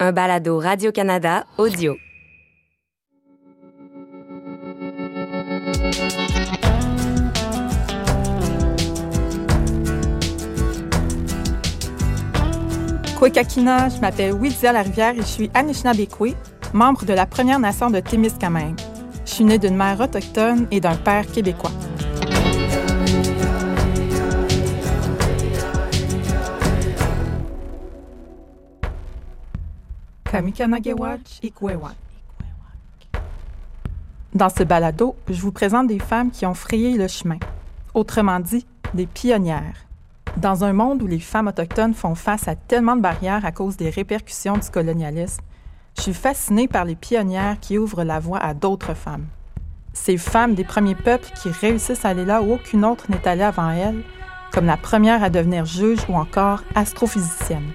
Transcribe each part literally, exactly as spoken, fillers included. Un balado Radio-Canada Audio. Kwekakina, je m'appelle Widia Larivière et je suis Anishinaabekwe, membre de la Première Nation de Témiscamingue. Je suis née d'une mère autochtone et d'un père québécois. Dans ce balado, je vous présente des femmes qui ont frayé le chemin, autrement dit, des pionnières. Dans un monde où les femmes autochtones font face à tellement de barrières à cause des répercussions du colonialisme, je suis fascinée par les pionnières qui ouvrent la voie à d'autres femmes. Ces femmes des premiers peuples qui réussissent à aller là où aucune autre n'est allée avant elles, comme la première à devenir juge ou encore astrophysicienne.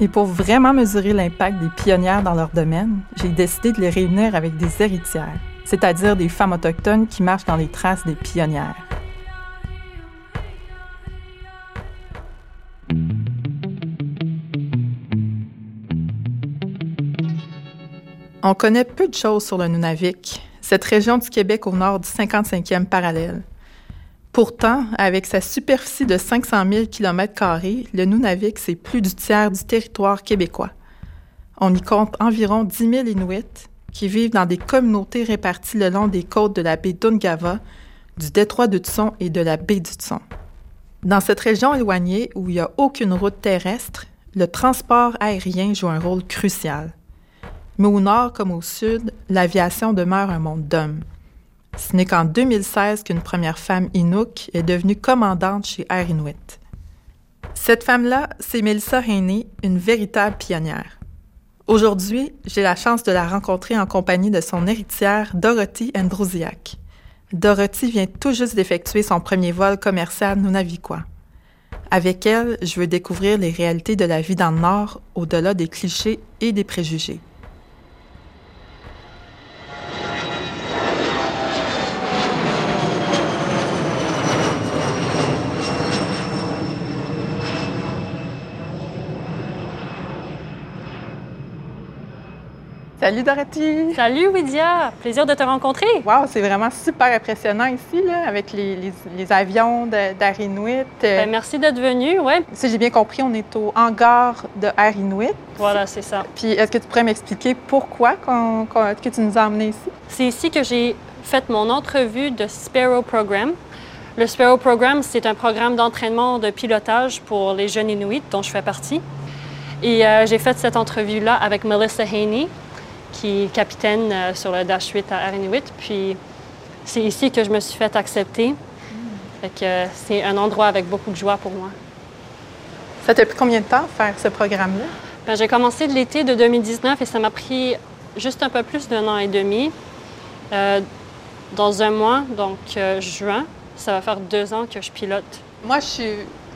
Et pour vraiment mesurer l'impact des pionnières dans leur domaine, j'ai décidé de les réunir avec des héritières, c'est-à-dire des femmes autochtones qui marchent dans les traces des pionnières. On connaît peu de choses sur le Nunavik, cette région du Québec au nord du cinquante-cinquième parallèle. Pourtant, avec sa superficie de cinq cent mille kilomètres carrés, le Nunavik, c'est plus du tiers du territoire québécois. On y compte environ dix mille Inuits qui vivent dans des communautés réparties le long des côtes de la baie d'Ungava, du détroit d'Hudson et de la baie d'Hudson. Dans cette région éloignée où il n'y a aucune route terrestre, le transport aérien joue un rôle crucial. Mais au nord comme au sud, l'aviation demeure un monde d'hommes. Ce n'est qu'en deux mille seize qu'une première femme Inuk est devenue commandante chez Air Inuit. Cette femme-là, c'est Mélissa Haney, une véritable pionnière. Aujourd'hui, j'ai la chance de la rencontrer en compagnie de son héritière, Dorothy Andrusiak. Dorothy vient tout juste d'effectuer son premier vol commercial nunavikois. Avec elle, je veux découvrir les réalités de la vie dans le Nord, au-delà des clichés et des préjugés. Salut Dorothy! Salut Widia! Plaisir de te rencontrer! Wow, c'est vraiment super impressionnant ici, là, avec les, les, les avions de, d'Air Inuit. Bien, merci d'être venue, oui. Si j'ai bien compris, on est au hangar de Air Inuit. Voilà, c'est ça. Puis est-ce que tu pourrais m'expliquer pourquoi qu'on, qu'on, que tu nous as emmenés ici? C'est ici que j'ai fait mon entrevue de Sparrow Program. Le Sparrow Program, c'est un programme d'entraînement de pilotage pour les jeunes Inuits, dont je fais partie. Et euh, j'ai fait cette entrevue-là avec Mélissa Haney, qui est capitaine euh, sur le Dash huit à Air Inuit. Puis c'est ici que je me suis fait accepter. Mm. Fait que euh, c'est un endroit avec beaucoup de joie pour moi. Ça t'a pris combien de temps faire ce programme-là? Bien, j'ai commencé de l'été de deux mille dix-neuf et ça m'a pris juste un peu plus d'un an et demi. Euh, dans un mois, donc euh, juin, ça va faire deux ans que je pilote. Moi, je suis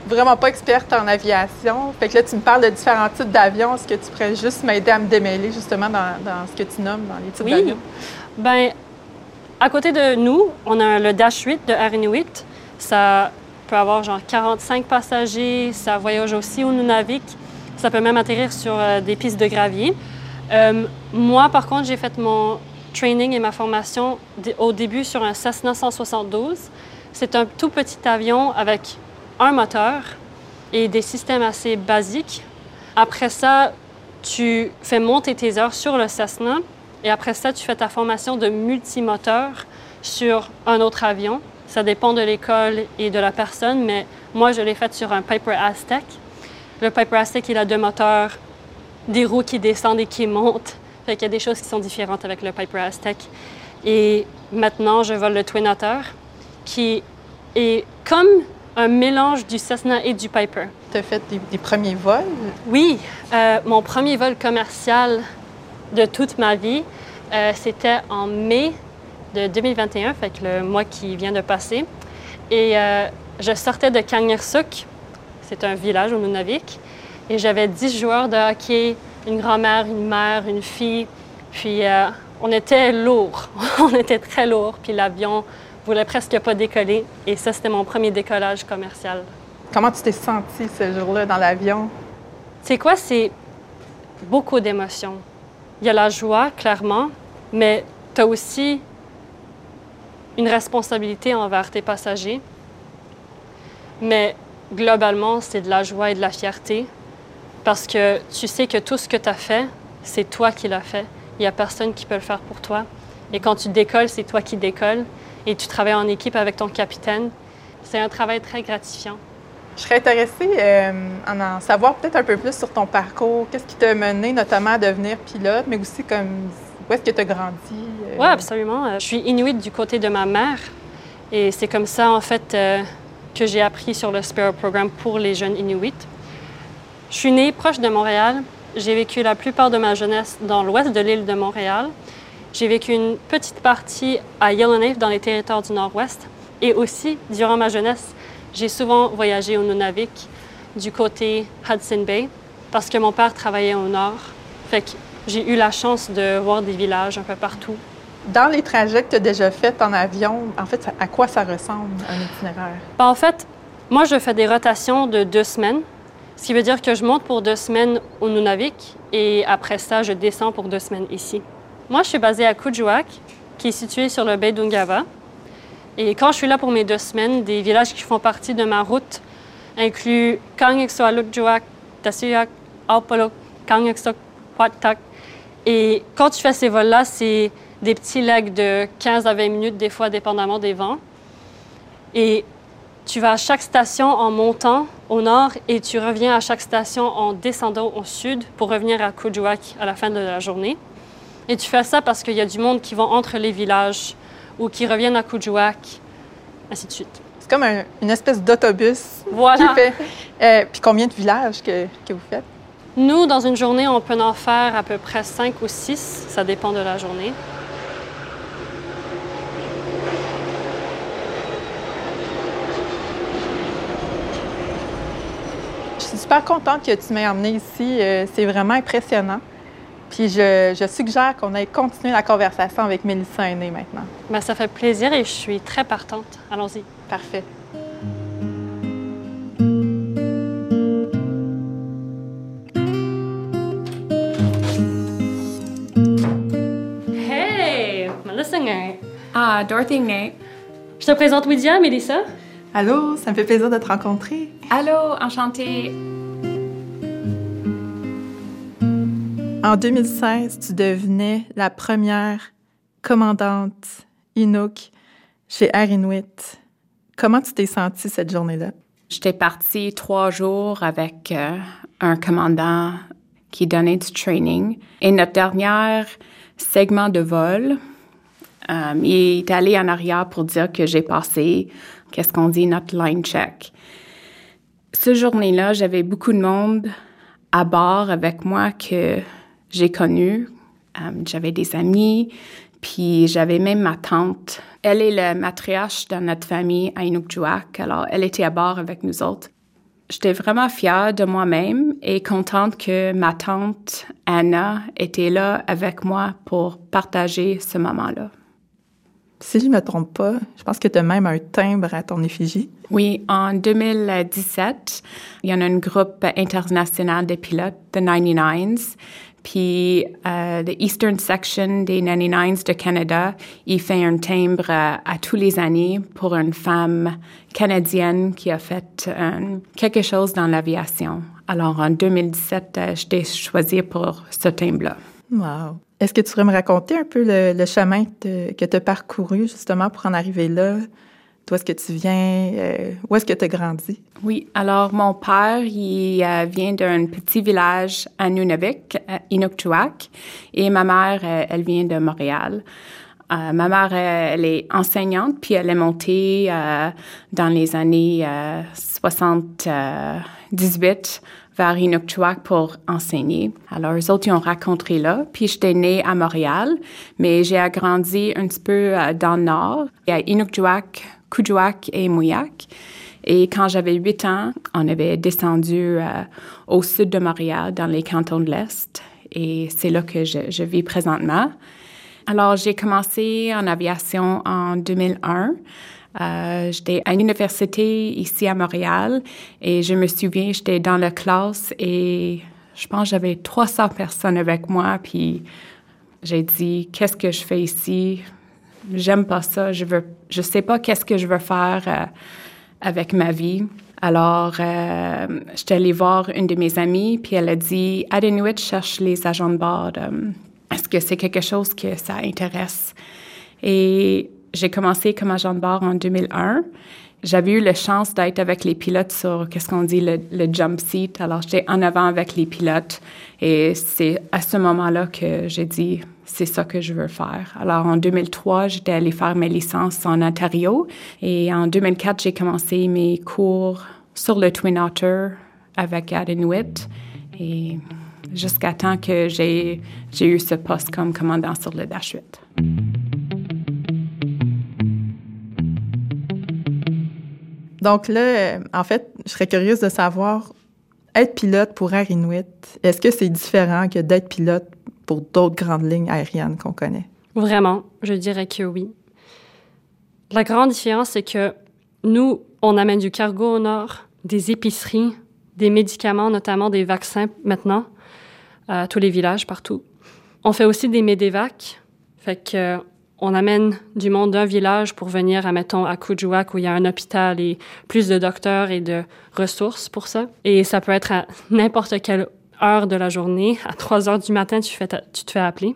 vraiment pas experte en aviation. Fait que là, tu me parles de différents types d'avions. Est-ce que tu pourrais juste m'aider à me démêler, justement, dans, dans ce que tu nommes, dans les types oui. d'avions? Bien, à côté de nous, on a le Dash huit de Air Inuit. Ça peut avoir, genre, quarante-cinq passagers. Ça voyage aussi au Nunavik. Ça peut même atterrir sur euh, des pistes de gravier. Euh, moi, par contre, j'ai fait mon training et ma formation d- au début sur un Cessna cent soixante-douze. C'est un tout petit avion avec un moteur et des systèmes assez basiques. Après ça, tu fais monter tes heures sur le Cessna et après ça, tu fais ta formation de multimoteur sur un autre avion. Ça dépend de l'école et de la personne, mais moi, je l'ai faite sur un Piper Aztec. Le Piper Aztec, il a deux moteurs, des roues qui descendent et qui montent. Fait qu'il y a des choses qui sont différentes avec le Piper Aztec. Et maintenant, je vole le Twin Otter qui est comme un mélange du Cessna et du Piper. Tu as fait des, des premiers vols? Oui. Euh, mon premier vol commercial de toute ma vie, euh, c'était en mai de deux mille vingt et un, fait que le mois qui vient de passer. Et euh, je sortais de Kangirsuk, c'est un village au Nunavik, et j'avais dix joueurs de hockey, une grand-mère, une mère, une fille. Puis euh, on était lourds. On était très lourds, puis l'avion je voulais presque pas décoller. Et ça, c'était mon premier décollage commercial. Comment tu t'es sentie ce jour-là dans l'avion? Tu sais quoi, c'est beaucoup d'émotions. Il y a la joie, clairement, mais tu as aussi une responsabilité envers tes passagers. Mais globalement, c'est de la joie et de la fierté parce que tu sais que tout ce que tu as fait, c'est toi qui l'as fait. Il n'y a personne qui peut le faire pour toi. Et quand tu décolles, c'est toi qui décolles. Et tu travailles en équipe avec ton capitaine. C'est un travail très gratifiant. Je serais intéressée euh, à en savoir peut-être un peu plus sur ton parcours. Qu'est-ce qui t'a mené notamment à devenir pilote, mais aussi comme où est-ce que tu as grandi? Euh... Oui, absolument. Je suis Inuit du côté de ma mère. Et c'est comme ça, en fait, euh, que j'ai appris sur le Sparrow Program pour les jeunes Inuits. Je suis née proche de Montréal. J'ai vécu la plupart de ma jeunesse dans l'ouest de l'île de Montréal. J'ai vécu une petite partie à Yellowknife, dans les territoires du Nord-Ouest. Et aussi, durant ma jeunesse, j'ai souvent voyagé au Nunavik, du côté Hudson Bay, parce que mon père travaillait au nord. Fait que j'ai eu la chance de voir des villages un peu partout. Dans les trajets que tu as déjà faits en avion, en fait, à quoi ça ressemble, un itinéraire? Ben, en fait, moi, je fais des rotations de deux semaines. Ce qui veut dire que je monte pour deux semaines au Nunavik et après ça, je descends pour deux semaines ici. Moi, je suis basée à Kuujjuaq, qui est située sur le baie d'Ungava. Et quand je suis là pour mes deux semaines, des villages qui font partie de ma route incluent Kangirsuk, Tasiak, Aupolok, Kangirsuk, Huatak. Et quand tu fais ces vols-là, c'est des petits legs de quinze à vingt minutes, des fois, dépendamment des vents. Et tu vas à chaque station en montant au nord et tu reviens à chaque station en descendant au sud pour revenir à Kuujjuaq à la fin de la journée. Et tu fais ça parce qu'il y a du monde qui va entre les villages ou qui reviennent à Kuujjuaq, ainsi de suite. C'est comme un, une espèce d'autobus. Voilà. Qui fait. Euh, puis combien de villages que, que vous faites? Nous, dans une journée, on peut en faire à peu près cinq ou six. Ça dépend de la journée. Je suis super contente que tu m'aies emmenée ici. C'est vraiment impressionnant. Puis je, je suggère qu'on aille continuer la conversation avec Mélissa Haney maintenant. Bien, ça fait plaisir et je suis très partante. Allons-y. Parfait. Hey! Mélissa Haney. Ah, Dorothy Haney. Je te présente Widia, Mélissa. Allô, ça me fait plaisir de te rencontrer. Allô, enchantée. En deux mille seize, tu devenais la première commandante Inuk chez Air Inuit. Comment tu t'es sentie cette journée-là? J'étais partie trois jours avec euh, un commandant qui donnait du training. Et notre dernier segment de vol, euh, il est allé en arrière pour dire que j'ai passé... qu'est-ce qu'on dit, notre line check. Ce journée-là, j'avais beaucoup de monde à bord avec moi que j'ai connu. Um, j'avais des amis, puis j'avais même ma tante. Elle est la matriarche dans notre famille à Inukjuak, alors elle était à bord avec nous autres. J'étais vraiment fière de moi-même et contente que ma tante Anna était là avec moi pour partager ce moment-là. Si je ne me trompe pas, je pense que tu as même un timbre à ton effigie. Oui, en deux mille dix-sept, il y en a un groupe international de pilotes, The ninety-nines, puis euh, the Eastern Section des ninety-nines de Canada, il fait un timbre à, à tous les années pour une femme canadienne qui a fait euh, quelque chose dans l'aviation. Alors, en deux mille dix-sept, euh, je t'ai choisie pour ce timbre-là. Wow! Est-ce que tu pourrais me raconter un peu le, le chemin que tu as parcouru, justement, pour en arriver là? D'où est-ce que tu viens? Euh, où est-ce que tu as grandi? Oui, alors mon père, il euh, vient d'un petit village à Nunavik, à Inukjuak, et ma mère, elle, elle vient de Montréal. Euh, ma mère, elle, elle est enseignante, puis elle est montée euh, dans les années euh, soixante-dix-huit, vers Inukjuak pour enseigner. Alors, eux autres, ils ont rencontré là. Puis, j'étais née à Montréal, mais j'ai agrandi un petit peu euh, dans le nord. Il y a Inukjuak, Kuujjuaq et Mouillac. Et quand j'avais huit ans, on avait descendu euh, au sud de Montréal, dans les cantons de l'Est. Et c'est là que je, je vis présentement. Alors, j'ai commencé en aviation en deux mille un. Euh, j'étais à l'université ici à Montréal et je me souviens, j'étais dans la classe et je pense que j'avais trois cents personnes avec moi, puis j'ai dit, qu'est-ce que je fais ici? J'aime pas ça, je veux, je sais pas qu'est-ce que je veux faire euh, avec ma vie. Alors, euh, j'étais allée voir une de mes amies, puis elle a dit, Air Inuit cherche les agents de bord. Euh, est-ce que c'est quelque chose que ça intéresse? Et j'ai commencé comme agent de bord en deux mille un. J'avais eu la chance d'être avec les pilotes sur, qu'est-ce qu'on dit, le, le jump seat. Alors, j'étais en avant avec les pilotes. Et c'est à ce moment-là que j'ai dit, c'est ça que je veux faire. Alors, en deux mille trois, j'étais allée faire mes licences en Ontario. Et en deux mille quatre, j'ai commencé mes cours sur le Twin Otter avec Air Inuit. Et jusqu'à temps que j'ai, j'ai eu ce poste comme commandant sur le Dash huit. Donc là, en fait, je serais curieuse de savoir, être pilote pour Air Inuit, est-ce que c'est différent que d'être pilote pour d'autres grandes lignes aériennes qu'on connaît? Vraiment, je dirais que oui. La grande différence, c'est que nous, on amène du cargo au nord, des épiceries, des médicaments, notamment des vaccins maintenant, à tous les villages, partout. On fait aussi des médévacs, fait que... On amène du monde d'un village pour venir, admettons, à Kuujjuaq, où il y a un hôpital et plus de docteurs et de ressources pour ça. Et ça peut être à n'importe quelle heure de la journée. À trois heures du matin, tu, fais ta, tu te fais appeler.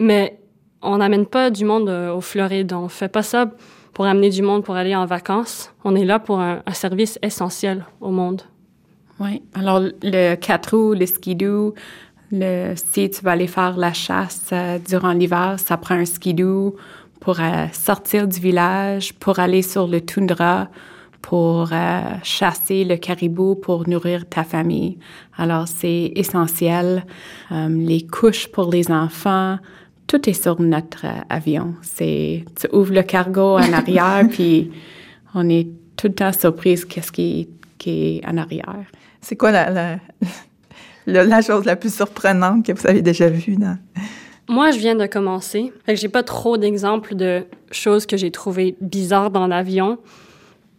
Mais on n'amène pas du monde euh, aux Florides. On ne fait pas ça pour amener du monde pour aller en vacances. On est là pour un, un service essentiel au monde. Oui. Alors, le quatre roues, le skidoo... Le, si tu vas aller faire la chasse euh, durant l'hiver, ça prend un skidoo pour euh, sortir du village, pour aller sur le toundra, pour euh, chasser le caribou, pour nourrir ta famille. Alors, c'est essentiel. Euh, les couches pour les enfants, tout est sur notre euh, avion. C'est, tu ouvres le cargo en arrière, puis on est tout le temps surprise qu'est-ce qui, qui est en arrière. C'est quoi la... la... Le, la chose la plus surprenante que vous avez déjà vue, non? Moi, je viens de commencer. Fait que j'ai pas trop d'exemples de choses que j'ai trouvées bizarres dans l'avion.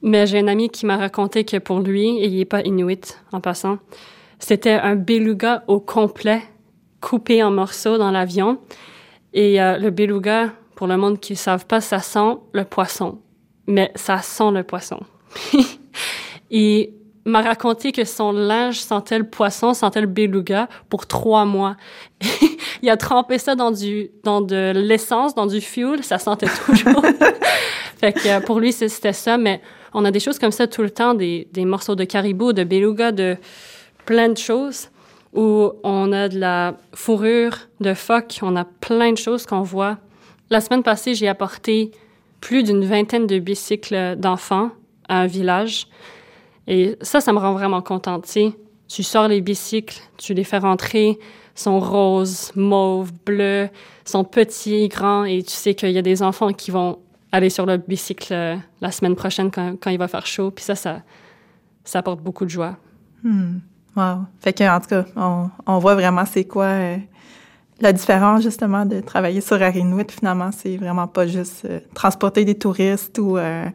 Mais j'ai un ami qui m'a raconté que pour lui, et il est pas Inuit en passant, c'était un beluga au complet coupé en morceaux dans l'avion. Et euh, le beluga, pour le monde qui ne savent pas, ça sent le poisson. Mais ça sent le poisson. Et... m'a raconté que son linge sentait le poisson, sentait le beluga pour trois mois. Il a trempé ça dans du, dans de l'essence, dans du fuel, ça sentait toujours. Fait que pour lui, c'était ça, mais on a des choses comme ça tout le temps, des, des morceaux de caribou, de beluga, de plein de choses, où on a de la fourrure, de phoque, on a plein de choses qu'on voit. La semaine passée, j'ai apporté plus d'une vingtaine de bicycles d'enfants à un village. Et ça, ça me rend vraiment contente, tu sais. Tu sors les bicycles, tu les fais rentrer, sont roses, mauves, bleus, sont petits, grands, et tu sais qu'il y a des enfants qui vont aller sur le bicycle la semaine prochaine quand, quand il va faire chaud. Puis ça, ça, ça apporte beaucoup de joie. Hmm. Wow. Fait qu'en tout cas, on, on voit vraiment c'est quoi euh, la différence, justement, de travailler sur Air Inuit. Finalement, c'est vraiment pas juste euh, transporter des touristes ou euh,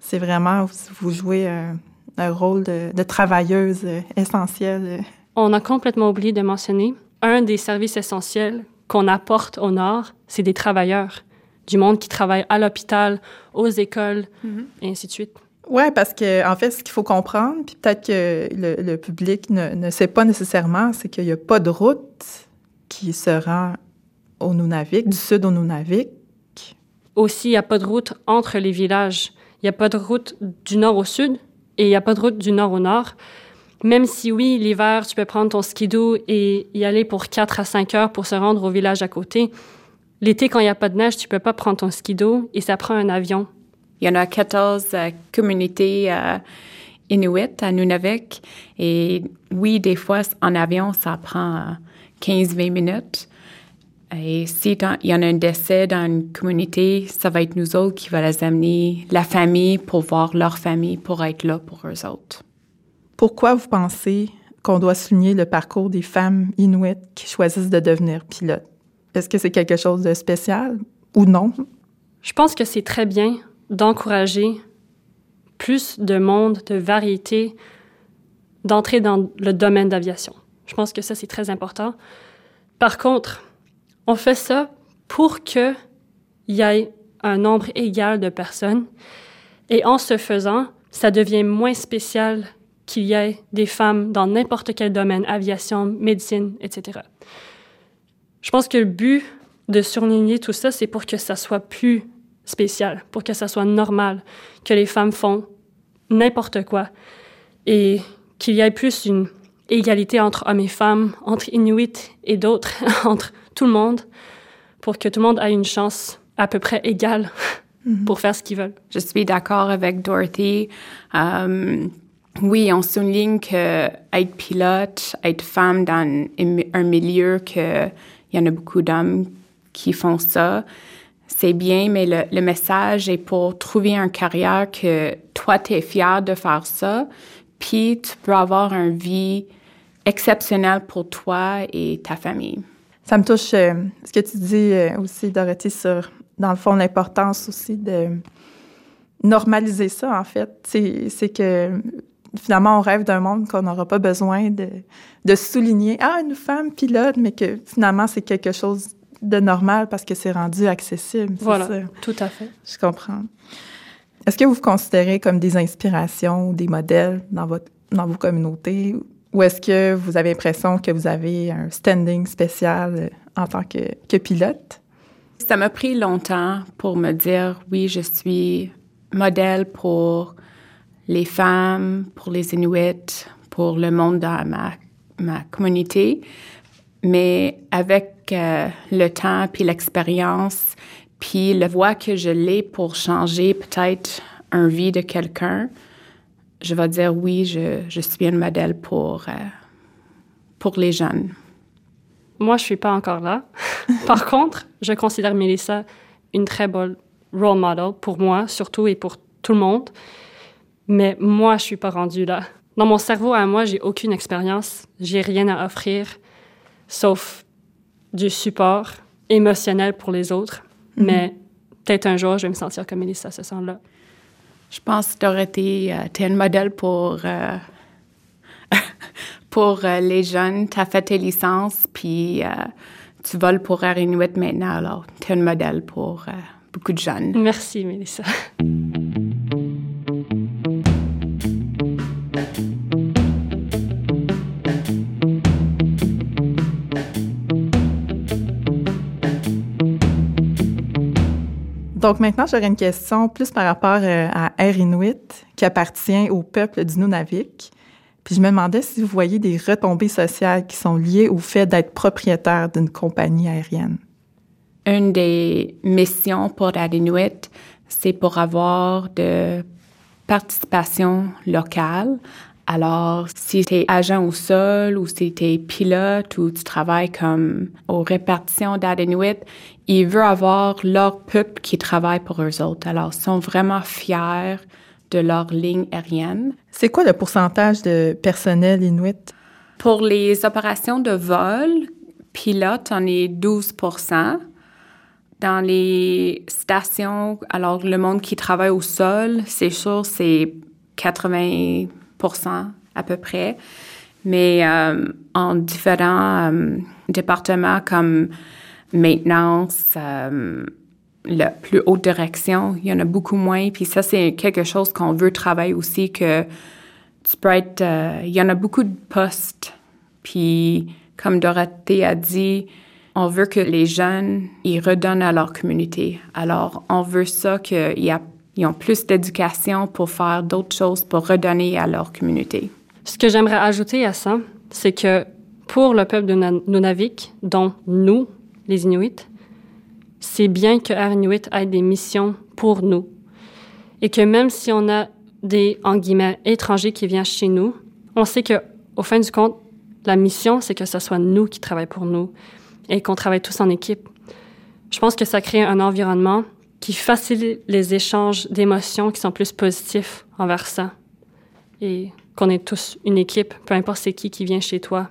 c'est vraiment, vous jouez... Euh, un rôle de, de travailleuse essentielle. On a complètement oublié de mentionner, un des services essentiels qu'on apporte au Nord, c'est des travailleurs, du monde qui travaille à l'hôpital, aux écoles, mm-hmm. et ainsi de suite. Oui, parce que en fait, ce qu'il faut comprendre, puis peut-être que le, le public ne, ne sait pas nécessairement, c'est qu'il n'y a pas de route qui se rend au Nunavik, du sud au Nunavik. Aussi, il n'y a pas de route entre les villages. Il n'y a pas de route du nord au sud, et il n'y a pas de route du nord au nord. Même si, oui, l'hiver, tu peux prendre ton skidoo et y aller pour quatre à cinq heures pour se rendre au village à côté. L'été, quand il n'y a pas de neige, tu ne peux pas prendre ton skidoo et ça prend un avion. Il y en a quatorze euh, communautés euh, Inuit à Nunavik. Et oui, des fois, en avion, ça prend euh, quinze à vingt minutes. Et si il y en a un décès dans une communauté, ça va être nous autres qui va les amener, la famille, pour voir leur famille, pour être là pour eux autres. Pourquoi vous pensez qu'on doit souligner le parcours des femmes inuites qui choisissent de devenir pilotes? Est-ce que c'est quelque chose de spécial ou non? Je pense que c'est très bien d'encourager plus de monde, de variété, d'entrer dans le domaine d'aviation. Je Je pense que ça, c'est très important. Par contre, on fait ça pour qu'il y ait un nombre égal de personnes. Et en ce faisant, ça devient moins spécial qu'il y ait des femmes dans n'importe quel domaine, aviation, médecine, et cetera. Je pense que le but de surligner tout ça, c'est pour que ça soit plus spécial, pour que ça soit normal, que les femmes font n'importe quoi et qu'il y ait plus une égalité entre hommes et femmes, entre Inuits et d'autres, entre tout le monde, pour que tout le monde ait une chance à peu près égale mm-hmm. pour faire ce qu'ils veulent. Je suis d'accord avec Dorothy. Um, oui, on souligne qu'être pilote, être femme dans un milieu qu'il y en a beaucoup d'hommes qui font ça, c'est bien, mais le, le message est pour trouver une carrière que toi, t'es fière de faire ça, puis tu peux avoir une vie exceptionnelle pour toi et ta famille. Ça me touche euh, ce que tu dis euh, aussi, Dorothy, sur, dans le fond, l'importance aussi de normaliser ça, en fait. C'est, c'est que, finalement, on rêve d'un monde qu'on n'aura pas besoin de, de souligner « Ah, une femme pilote », mais que, finalement, c'est quelque chose de normal parce que c'est rendu accessible. Voilà, c'est ça. Tout à fait. Je comprends. Est-ce que vous vous considérez comme des inspirations ou des modèles dans, votre, dans vos communautés? Ou est-ce que vous avez l'impression que vous avez un standing spécial en tant que, que pilote? Ça m'a pris longtemps pour me dire, oui, je suis modèle pour les femmes, pour les Inuits, pour le monde dans ma, ma communauté. Mais avec euh, le temps, puis l'expérience, puis la voix que je l'ai pour changer peut-être une vie de quelqu'un, je vais dire oui, je, je suis un modèle pour, euh, pour les jeunes. Moi, je ne suis pas encore là. Par contre, je considère Mélissa une très bonne role model pour moi, surtout, et pour tout le monde. Mais moi, je ne suis pas rendue là. Dans mon cerveau, à moi, je n'ai aucune expérience. Je n'ai rien à offrir, sauf du support émotionnel pour les autres. Mm-hmm. Mais peut-être un jour, je vais me sentir comme Mélissa se sent là. Je pense que Dorothy, euh, tu es un modèle pour, euh, pour euh, les jeunes. Tu as fait tes licences, puis euh, tu voles pour Air Inuit maintenant. Alors, tu es un modèle pour euh, beaucoup de jeunes. Merci, Mélissa. Donc maintenant, j'aurais une question plus par rapport euh, à Air Inuit, qui appartient au peuple du Nunavik. Puis je me demandais si vous voyez des retombées sociales qui sont liées au fait d'être propriétaire d'une compagnie aérienne. Une des missions pour Air Inuit, c'est pour avoir de participation locale. Alors, si tu es agent au sol ou si tu es pilote ou tu travailles comme aux répartitions d'Air Inuit, ils veulent avoir leur peuple qui travaille pour eux autres. Alors, ils sont vraiment fiers de leur ligne aérienne. C'est quoi le pourcentage de personnel Inuit? Pour les opérations de vol, pilote, on est douze pour cent. Dans les stations, alors le monde qui travaille au sol, c'est sûr, c'est quatre-vingts pour cent à peu près, mais euh, en différents euh, départements comme maintenance, euh, la plus haute direction, il y en a beaucoup moins. Puis ça, c'est quelque chose qu'on veut travailler aussi, que tu peux être... Euh, il y en a beaucoup de postes. Puis, comme Dorothée a dit, on veut que les jeunes, ils redonnent à leur communauté. Alors, on veut ça qu'il y a Ils ont plus d'éducation pour faire d'autres choses, pour redonner à leur communauté. Ce que j'aimerais ajouter à ça, c'est que pour le peuple de Nunavik, dont nous, les Inuits, c'est bien que Air Inuit ait des missions pour nous. Et que même si on a des, en guillemets, étrangers qui viennent chez nous, on sait qu'au fin du compte, la mission, c'est que ce soit nous qui travaillons pour nous et qu'on travaille tous en équipe. Je pense que ça crée un environnement qui facilite les échanges d'émotions qui sont plus positifs envers ça. Et qu'on est tous une équipe, peu importe c'est qui qui vient chez toi.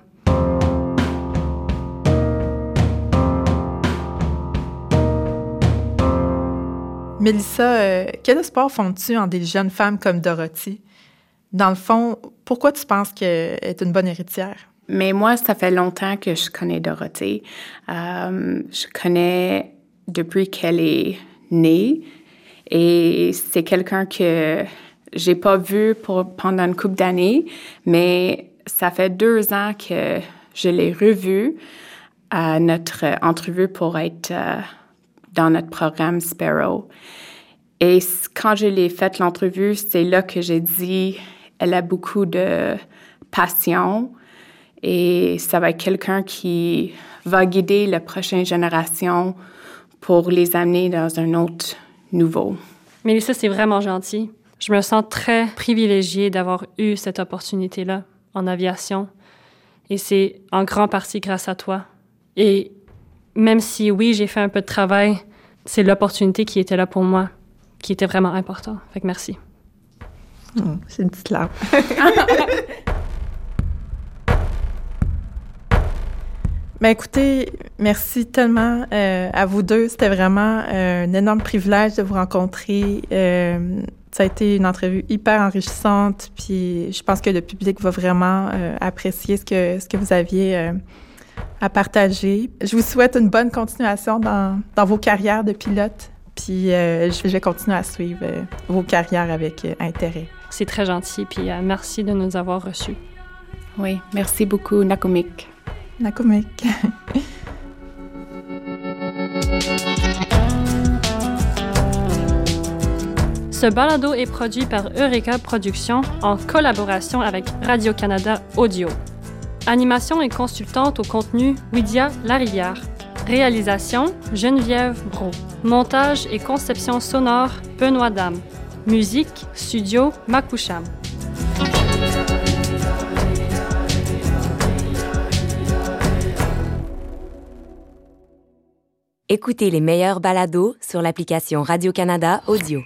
Mélissa, euh, quel espoir fondes-tu en des jeunes femmes comme Dorothy? Dans le fond, pourquoi tu penses qu'elle est une bonne héritière? Mais moi, ça fait longtemps que je connais Dorothée. Euh, je connais depuis qu'elle est née. Et c'est quelqu'un que j'ai pas vu pour, pendant une couple d'années, mais ça fait deux ans que je l'ai revue à notre entrevue pour être euh, dans notre programme Sparrow. Et c- quand je l'ai faite, l'entrevue, c'est là que j'ai dit elle a beaucoup de passion et ça va être quelqu'un qui va guider la prochaine génération pour les amener dans un autre nouveau. Mélissa, c'est vraiment gentil. Je me sens très privilégiée d'avoir eu cette opportunité-là en aviation. Et c'est en grande partie grâce à toi. Et même si, oui, j'ai fait un peu de travail, c'est l'opportunité qui était là pour moi, qui était vraiment importante. Fait que merci. Oh, c'est une petite larme. Ben écoutez, merci tellement euh, à vous deux. C'était vraiment euh, un énorme privilège de vous rencontrer. Euh, ça a été une entrevue hyper enrichissante, puis je pense que le public va vraiment euh, apprécier ce que, ce que vous aviez euh, à partager. Je vous souhaite une bonne continuation dans, dans vos carrières de pilote, puis euh, je vais continuer à suivre euh, vos carrières avec euh, intérêt. C'est très gentil, puis euh, merci de nous avoir reçus. Oui, merci beaucoup, Nakumik. La comique. Ce balado est produit par Eureka Productions en collaboration avec Radio-Canada Audio. Animation et consultante au contenu Widia Larivière. Réalisation Geneviève Brault. Montage et conception sonore Benoît Dam. Musique Studio Makusham. Écoutez les meilleurs balados sur l'application Radio-Canada Audio.